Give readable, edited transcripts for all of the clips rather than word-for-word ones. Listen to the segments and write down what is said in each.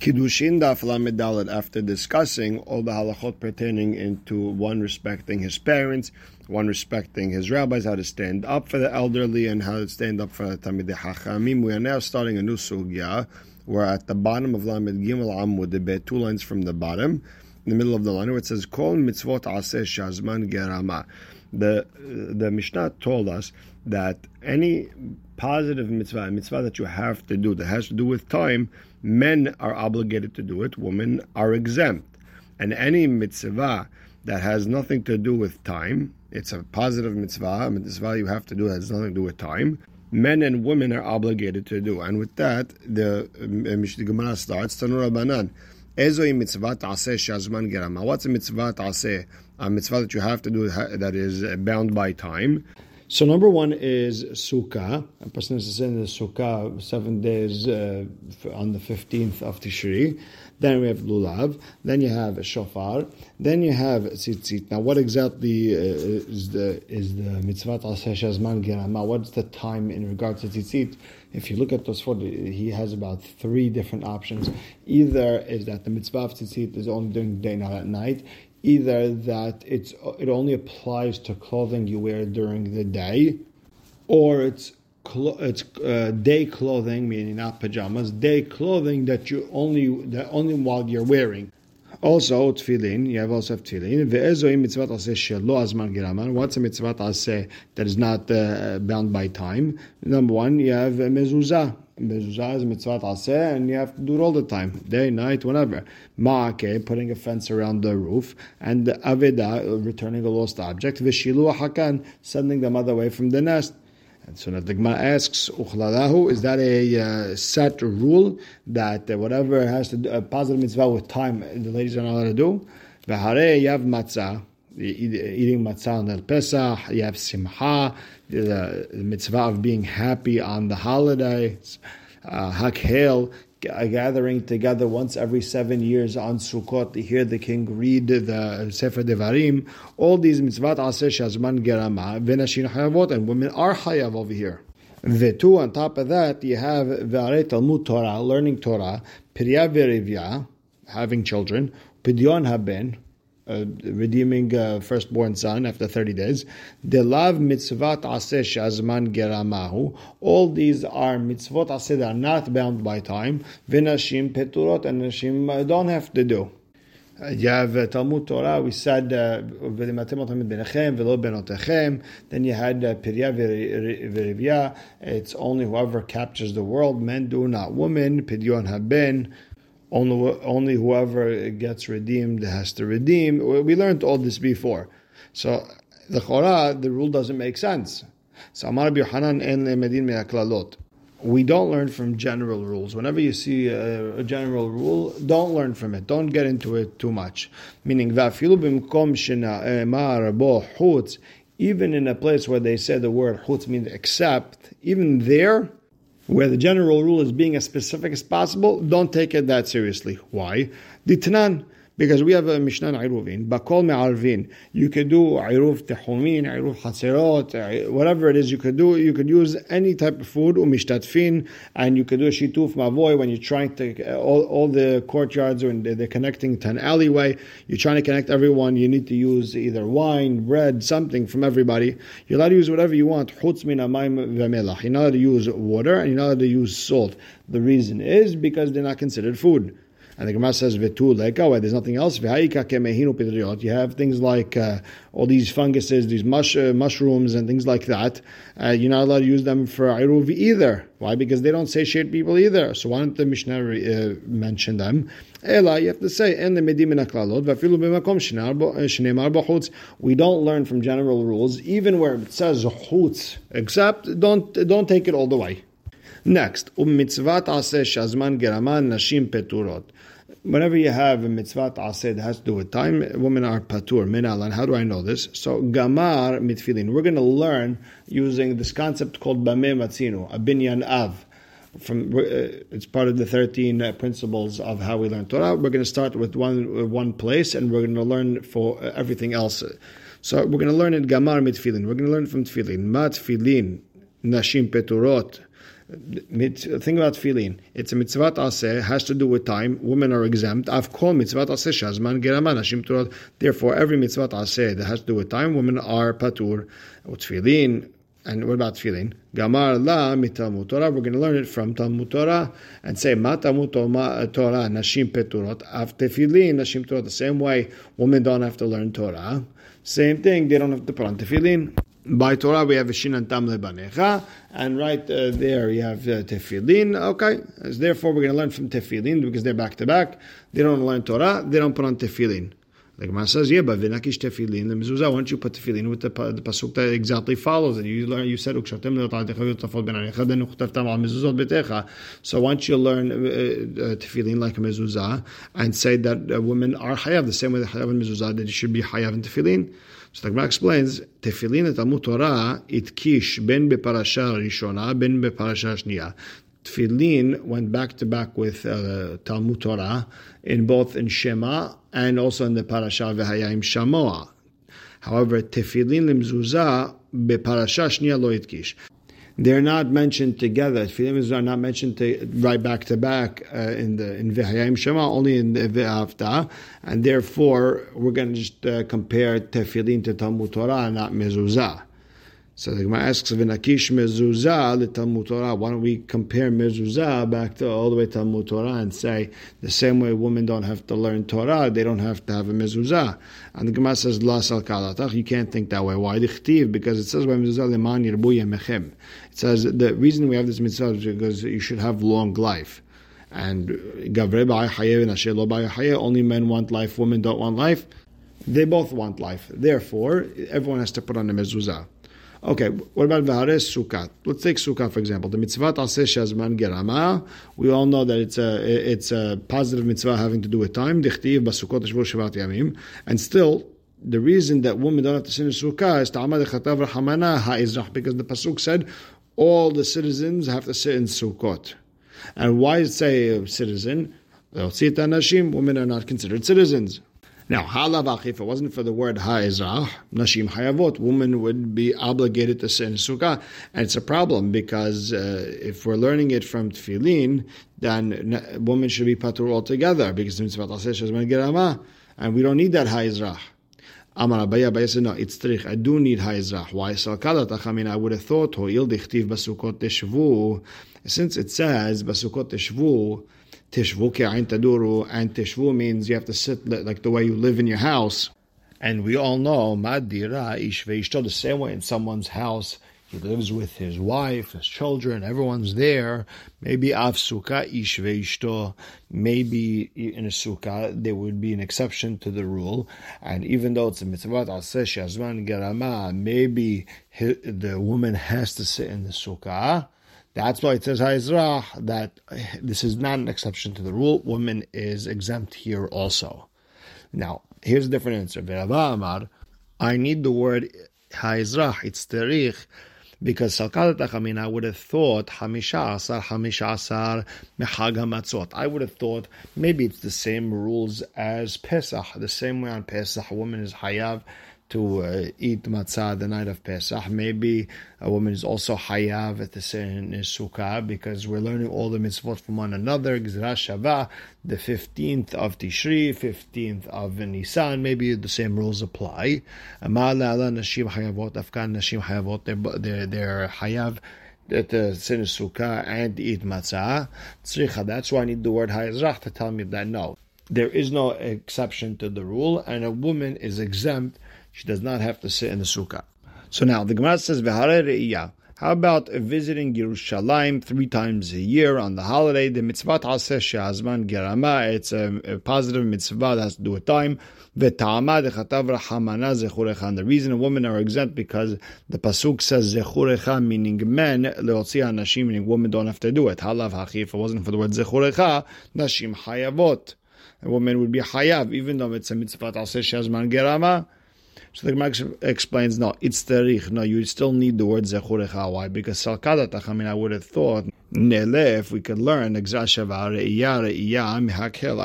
Kiddushin Daf Lamed Dalet, after discussing all the halachot pertaining into one respecting his parents, one respecting his rabbis, how to stand up for the elderly, and how to stand up for the Tamidei Chachamim, we are now starting a new sugya. We're at the bottom of Lamed Gimel Amud Debe, two lines from the bottom, in the middle of the line where it says, Kol mitzvot ase shazman gerama. The Mishnah told us that any positive mitzvah, a mitzvah that you have to do, that has to do with time, men are obligated to do it, women are exempt. And any mitzvah that has nothing to do with time, it's a positive mitzvah, a mitzvah you have to do that has nothing to do with time, men and women are obligated to do. And with that, the Mishnah Gemara starts, Tanu Rabanan. Ezo mitzvah ta'ase shazman gerama. What's a mitzvah ta'ase? A mitzvah that you have to do that is bound by time. So number one is Sukkah. A person is in the Sukkah 7 days on the 15th of Tishri. Then we have Lulav. Then you have Shofar. Then you have Tzitzit. Now what exactly is the mitzvah aseshas gerama? What's the time in regards to Tzitzit? If you look at Tosfot, he has about three different options. Either is that the mitzvah of Tzitzit is only during the day, not at night. Either that it only applies to clothing you wear during the day, or it's day clothing, meaning not pajamas, day clothing that only while you're wearing. Also tefillin, you also have tefillin. Ve'ezo mitzvah aseh shelo azman geraman. What's a mitzvah aseh that is not bound by time? Number one, you have mezuzah. Mezuzah is mitzvah aseh, and you have to do it all the time, day, night, whenever. Maake, putting a fence around the roof, and aveda, returning a lost object. Vishilu hakan, sending the mother away from the nest. And so the Gemara asks, uchlalahu, is that a set rule that whatever has to do, positive mitzvah with time, the ladies are not allowed to do? Vahare, yav matzah, eating matzah on El Pesach. You have Simcha, the mitzvah of being happy on the holidays. Hakhel, gathering together once every 7 years on Sukkot to hear the king read the Sefer Devarim. All these mitzvot aseh shazman gerama. V'nashin chayavot, and women are chayav over here. The two on top of that, you have Vahare Talmud Torah, learning Torah. Pirya v'rivya, having children. Pidyon haben, redeeming firstborn son after 30 days. The Lav mitzvot aseh shazman geramahu. All these are mitzvot aseh that are not bound by time. V'nashim peturot, and nashim don't have to do. You have Talmud Torah, we said, then you had Pirya v'rivya, it's only whoever captures the world, men do not women. Pidyon haben, Only whoever gets redeemed has to redeem. We learned all this before. So, the rule doesn't make sense. We don't learn from general rules. Whenever you see a general rule, don't learn from it. Don't get into it too much. Meaning, even in a place where they say the word chutz means except, even there, where the general rule is being as specific as possible, don't take it that seriously. Why? Ditnan, because we have a Mishnah Iruvin, Bakol me'arvin. You could do Iruv Tehumin, Iruv Hatzerot, whatever it is you could do. You could use any type of food, Umishtatfin, and you could do Shituf Mavoy when you're trying to, all the courtyards, when they're connecting to an alleyway, you're trying to connect everyone, you need to use either wine, bread, something from everybody. You're allowed to use whatever you want, chutz min hamayim v'melach. You're not allowed to use water, and you're not allowed to use salt. The reason is because they're not considered food. And the Gemara says, "Vetu leka." There's nothing else. You have things like all these funguses, these mushrooms, and things like that. You're not allowed to use them for iruv either. Why? Because they don't satiate people either. So why don't the Mishnah mention them? Ela, you have to say, we don't learn from general rules, even where it says chutz. Except, don't take it all the way. Next, mitzvah aseh shazman gerama nashim peturot. Whenever you have a mitzvah aseh that has to do with time, women are patur, min alan. How do I know this? So, Gamar Mitfilin. We're going to learn using this concept called bamei matzinu, a binyan av. It's part of the 13 principles of how we learn Torah. We're going to start with one place, and we're going to learn for everything else. So, we're going to learn in Gamar Mitfilin. We're going to learn from tefillin. Matfilin, nashim peturot. Think about tefillin. It's a mitzvot aseh, has to do with time. Women are exempt. Av kol mitzvot ase shazman gerama. Therefore, every mitzvot aseh that has to do with time, women are patur. Tefillin. And what about tefillin? Gamar la mitalmud Torah. We're going to learn it from Talmud Torah and say ma Talmud Torah nashim peturot av tefillin nashim Torah. The same way, women don't have to learn Torah. Same thing, they don't have to put on tefillin. By Torah, we have Shin and Tam Lebanecha, and right there you have Tefillin. Okay, therefore we're going to learn from Tefillin because they're back to back. They don't learn Torah, they don't put on Tefillin. The Gemara says, yeah, but v'nakish Tefillin, the mezuzah, once you put Tefillin with the pasuk that exactly follows, and you learn, you said, so once you learn Tefillin like a mezuzah, and say that women are Hayav, the same way that Hayav and mezuzah, that it should be Hayav and Tefillin. So the Gemara explains, Tefillin et Talmud Torah itkish ben beparasha rishona ben beparasha shniya. Tefillin went back to back with Talmud Torah in both in Shema and also in the parasha Vehayim Shamoah. However, Tefillin limzuzah beparasha shniya lo itkish. They're not mentioned together. Tefillin and mezuzah are not mentioned right back to back in Vehayim Shema, only in the Ve'avta, and therefore we're going to just compare Tefillin to Talmud Torah and not mezuzah. So the Gemara asks, "V'nakish mezuzah le Talmud Torah." Why don't we compare mezuzah back to all the way to Talmud Torah and say the same way women don't have to learn Torah, they don't have to have a mezuzah. And the Gemara says, "La sal kalatach." You can't think that way. Why? Because it says, "Mezuzah leman yirbu yemechem." It says the reason we have this mitzvah is because you should have long life. And gavre ba'achayev and asher lo ba'achayev. Only men want life. Women don't want life. They both want life. Therefore, everyone has to put on a mezuzah. Okay, what about Vahare Sukkah? Let's take Sukkah, for example. The mitzvot ase shazman gerama. We all know that it's a positive mitzvah having to do with time. Dichtiv basukot shvu shavat yamim. And still, the reason that women don't have to sit in Sukkah is ta'amad chatav rachamana ha'izrach, because the pasuk said all the citizens have to sit in Sukkot. And why does it say citizen? Women are not considered citizens. Now, halavach, if it wasn't for the word ha'izrach, nashim hayavot, women would be obligated to sit in sukkah. And it's a problem because if we're learning it from tefillin, then women should be patur altogether because the mitzvot aseh shazman gerama, and we don't need that ha'izrach. Amar Abaya said, no, it's trich. I do need ha'izrach. Why? I mean, I would have thought, ho'il dichtiv basukot teshvu. Since it says basukot teshvu, Tishvu ke'ain taduru, and tishvu means you have to sit like the way you live in your house. And we all know, madira ish ve'ishto, the same way in someone's house, he lives with his wife, his children, everyone's there. Maybe av sukkah ish ve'ishto, maybe in a sukkah, there would be an exception to the rule. And even though it's a mitzvah, aseh shazman gerama, maybe the woman has to sit in the sukkah. That's why it says Ha'izrach, that this is not an exception to the rule. Woman is exempt here also. Now, here's a different answer. Ve'ava amar, I need the word Ha'izrach, it's terich, because salkadat achamina, I would have thought hamisha asar mechag hamatzot. I would have thought maybe it's the same rules as Pesach. The same way on Pesach, a woman is Hayav to eat matzah the night of Pesach. Maybe a woman is also hayav at the same in Sukkah because we're learning all the mitzvot from one another. Gzira Shavah, the 15th of Tishri, 15th of Nisan. Maybe the same rules apply. Amala nashim hayavot, afkan nashim hayavot. They're hayav to sit in Sukkah and eat matzah. Tzricha. That's why I need the word ha'izrach to tell me that no, there is no exception to the rule, and a woman is exempt. She does not have to sit in the sukkah. So now the Gemara says, "V'hare, how about visiting Yerushalayim 3 times a year on the holiday? The mitzvah aseh shazman gerama. It's a positive mitzvah that has to do with time. The reason women are exempt because the pasuk says zechurecha, meaning men, leotzi hanashim, meaning women don't have to do it. Halav hachif. If it wasn't for the word zechurecha, nashim hayavot. A woman would be hayav, even though it's a mitzvah aseh shazman gerama." So the Gemara explains, no, it's terich. No, you still need the word zechurecha. Why? Because salkadat achamina, I would have thought If we could learn, I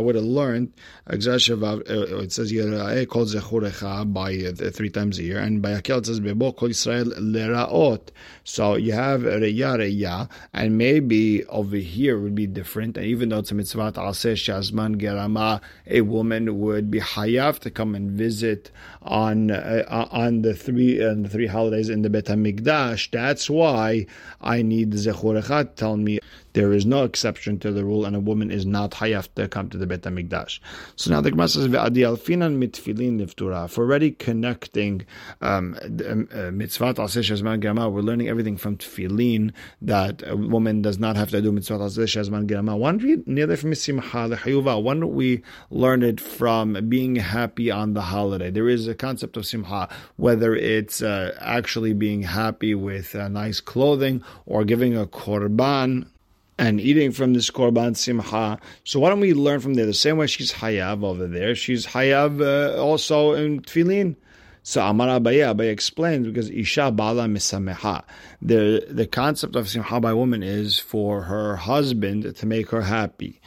would have learned, it says by 3 times a year, and by Hakhel it says Israel. So you have Reya, and maybe over here would be different, and even though it's a mitzvot ase shazman gerama, a woman would be Hayav to come and visit on the three holidays in the Bet HaMikdash. That's why I need Zechor Echad. Me, there is no exception to the rule, and a woman is not chayav to come to the Beit HaMikdash. So now the Gemara says, "Ve'adi alfinan mitfilin liftura." For already connecting mitzvot aseshas shazman gerama, we're learning everything from tefillin that a woman does not have to do mitzvot aseshas shazman gerama. One read neither from Simcha lechayuva. One we learn it from being happy on the holiday. There is a concept of simcha, whether it's actually being happy with nice clothing or giving a korban and eating from this korban simcha. So why don't we learn from there? The same way she's hayav over there, she's hayav also in tefillin. So Amar Abaye explains, because Isha Bala Misameha, the concept of simcha by woman is for her husband to make her happy.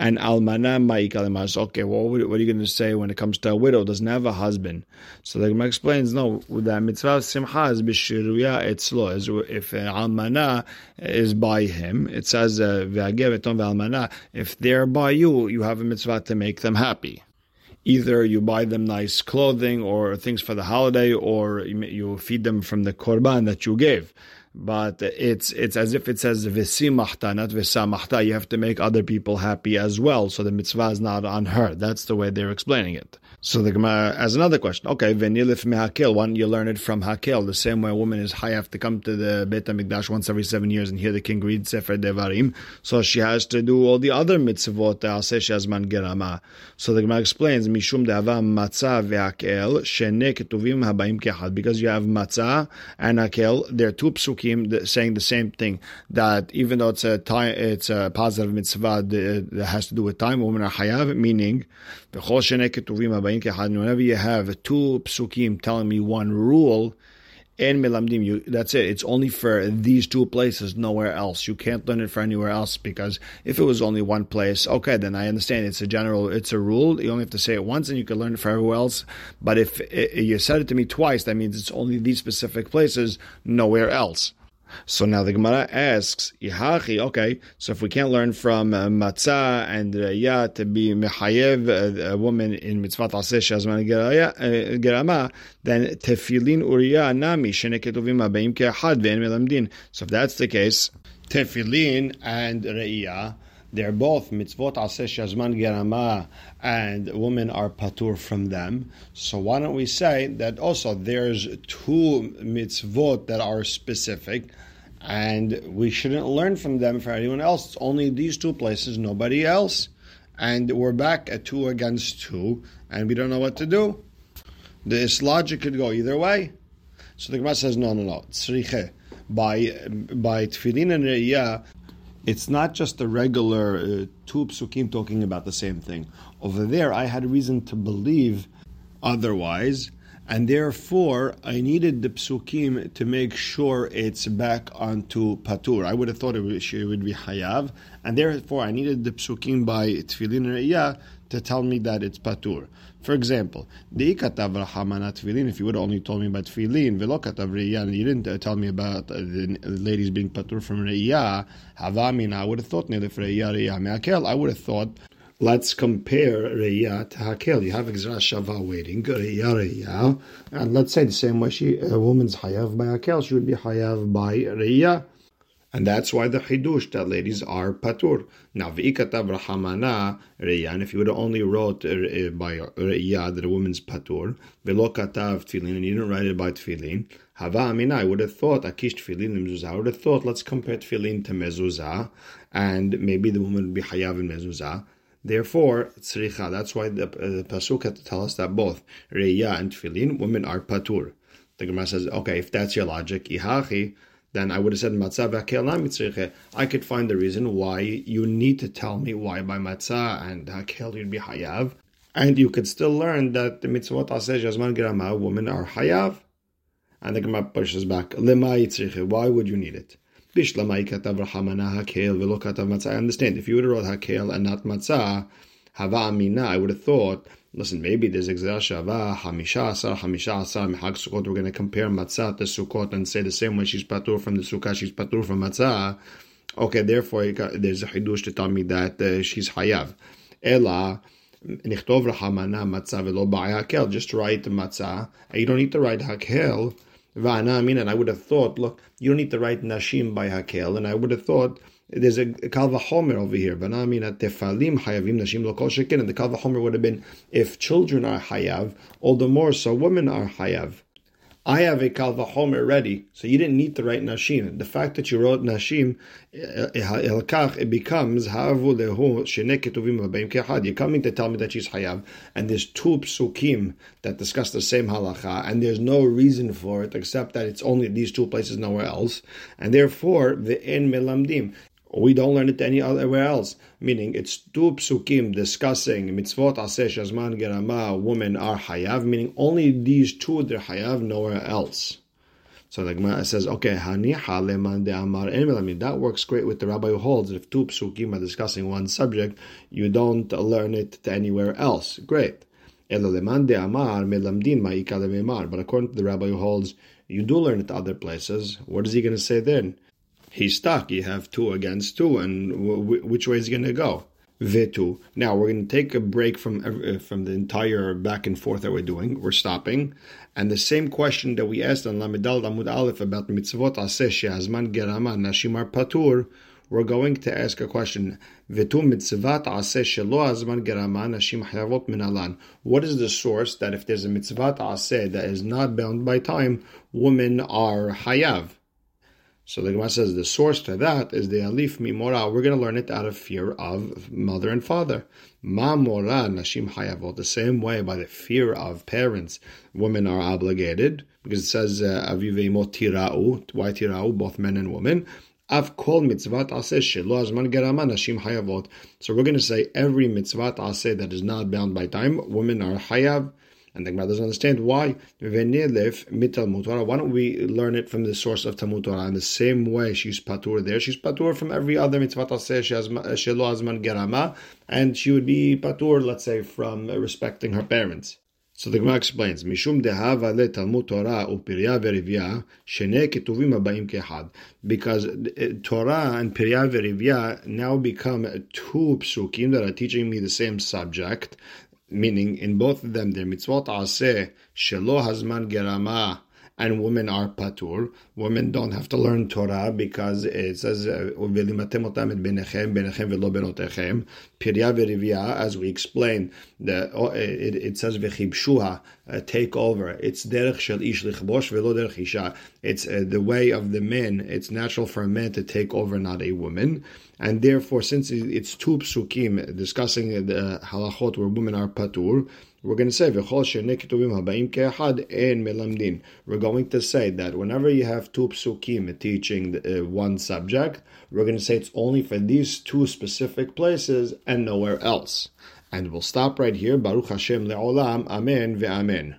And almana ma'ikalimas. Okay, what are you going to say when it comes to a widow doesn't have a husband? So the Gemara explains, no, that mitzvah of simcha is b'shiruya etzlo. If almana is by him, it says v'agev eton v'almana. If they're by you, you have a mitzvah to make them happy. Either you buy them nice clothing or things for the holiday, or you feed them from the korban that you gave. But it's as if it says v'simachta, not v'samachta. You have to make other people happy as well. So the mitzvah is not on her. That's the way they're explaining it. So the Gemara has another question. Okay, v'nilif mehakel. One, you learn it from Hakhel. The same way a woman is chayav to come to the Beit HaMikdash once every 7 years and hear the king read Sefer Devarim. So she has to do all the other mitzvot aseh shazman gerama. So the Gemara explains mishum de'ava matzah ve'hakel shenei ketuvim habayim kehad, because you have matzah and hakel. They're two psukim saying the same thing, that even though it's a time, it's a positive mitzvah that has to do with time, women are hayav, meaning whenever you have two psukim telling me one rule, and melamdim you, that's it. It's only for these two places, nowhere else. You can't learn it for anywhere else, because if it was only one place, okay, then I understand it's a rule. You only have to say it once and you can learn it for everywhere else. But if you said it to me twice, that means it's only these specific places, nowhere else. So now the Gemara asks, okay, so if we can't learn from matzah and reya to be mechayev a woman in mitzvot aseh shazman gerama, then tefillin uriya nami shnei ketuvim habayim ke'echad ve'en melamdin. So if that's the case, tefillin and reya, they're both mitzvot aseh shazman gerama, and women are patur from them. So why don't we say that also there's two mitzvot that are specific, and we shouldn't learn from them for anyone else. It's only these two places, nobody else. And we're back at 2 against 2, and we don't know what to do. This logic could go either way. So the Gemara says, no. Tzriche. By tefillin and reiyah, it's not just the regular two psukim talking about the same thing. Over there, I had reason to believe otherwise, and therefore I needed the psukim to make sure it's back onto patur. I would have thought it would be hayav, and therefore I needed the psukim by tefillin re'iyah to tell me that it's patur. For example, if you would have only told me about tefillin, v'lo katav re'iyah, and you didn't tell me about the ladies being patur from re'iyah, havamina, I would have thought, I would have thought, let's compare re'iyah to hakel. You have Gzera Shava waiting, re'iyah, and let's say the same way a woman's hayav by hakel, she would be hayav by re'iyah. And that's why the chidush that ladies are patur. Now, v'ikatav rahamana re'iyah, if you would have only wrote by re'iyah that a woman's patur, v'lo katav tefillin, and you didn't write it by tefillin, hava amina, I would have thought, akish tefillin and mezuzah, I would have thought, let's compare tefillin to mezuzah, and maybe the woman would be hayav in mezuzah. Therefore, tzricha, that's why the pasuk had to tell us that both re'iyah and tefillin, women are patur. The Gemara says, okay, if that's your logic, ihachi, then I would have said matzah v'hakel la mitzriche. I could find the reason why you need to tell me why by matzah and hakel you'd be hayav, and you could still learn that the mitzvot aseh shazman gerama, women are hayav. And the Gemara pushes back, lema yitzriche, why would you need it? I understand. If you would have wrote Hakhel and not matzah, Hava Amina, I would have thought, listen, maybe there's Exer Shava, Hamisha Asar, Mechag Sukkot. We're going to compare matzah to Sukkot and say the same way she's patur from the Sukkah, she's patur from matzah. Okay, therefore, there's a Hidush to tell me that she's Hayav. Ela, Nichtov Rahamana matzah velo ba'ay Hakhel. Just write matzah. You don't need to write Hakhel. And I would have thought, look, you don't need to write Nashim by Hakhel, and I would have thought there's a Kalvachomer over here. And the Kalvachomer would have been, if children are Hayav, all the more so women are Hayav. I have a Kalvachomer ready, so you didn't need to write Nashim. The fact that you wrote Nashim, it becomes Ha'avu lehu shenei ketuvim habayim kehad. You're coming to tell me that she's Hayav, and there's two psukim that discuss the same halacha, and there's no reason for it except that it's only these two places, nowhere else. And therefore, ve'en melamdim. We don't learn it anywhere else. Meaning, it's two psukim discussing mitzvot aseshas shazman gerama, women are hayav. Meaning, only these two they're hayav, nowhere else. So the Gemara says, okay, haniha leman de amar en melamdim. That works great with the rabbi who holds. If two psukim are discussing one subject, you don't learn it anywhere else. Great. Elo leman de amar melamdim ma'ika lememar. But according to the rabbi who holds, you do learn it other places. What is he going to say then? He's stuck. You have 2 against 2, and which way is going to go? Vetu. Now we're going to take a break from the entire back and forth that we're doing. We're stopping, and the same question that we asked on Lamed Amud Aleph about mitzvot aseh shehazman gerama nashim ar patur. We're going to ask a question. Vetu mitzvot aseh shelo hazman gerama nashim hayavot min alan. What is the source that if there's a mitzvot aseh that is not bound by time, women are hayav? So the Gemara says the source to that is the alif mimora. We're going to learn it out of fear of mother and father. Ma mora nashim hayavot. The same way, by the fear of parents, women are obligated, because it says aviv ve'imot tira'u. Why tira'u? Both men and women. Av kol mitzvot ase shelo hazman gerama nashim hayavot. So we're going to say every mitzvot ase that is not bound by time, women are hayav. And the Gemara doesn't understand why. Why don't we learn it from the source of Talmud Torah? In the same way, she's patur there. She's patur from every other mitzvah taseh shelo hazman gerama, and she would be patur, let's say, from respecting her parents. So the Gemara explains, Mishum dehava le Talmud Torah uPirya v'rivya shenei ketuvim habayim kehad, because Torah and Pirya v'rivya now become 2 psukim that are teaching me the same subject. Meaning, in both of them, they're mitzvot aseh shelo hazman gerama, and women are patur. Women don't have to learn Torah because it says v'limatem otam et benechem v'lo benotechem. Pirya v'rivya, as we explained, it says v'chibshuha, take over. It's derech shel ish lichbosh v'lo derech isha. It's the way of the men. It's natural for a man to take over, not a woman. And therefore, since it's 2 psukim discussing the halachot where women are patur, we're going to say v'chol shenei ketuvim habayim ke'echad ein melamdin. We're going to say that whenever you have 2 psukim teaching one subject, we're going to say it's only for these 2 specific places and nowhere else. And we'll stop right here. Baruch Hashem le'olam. Amen ve'amen.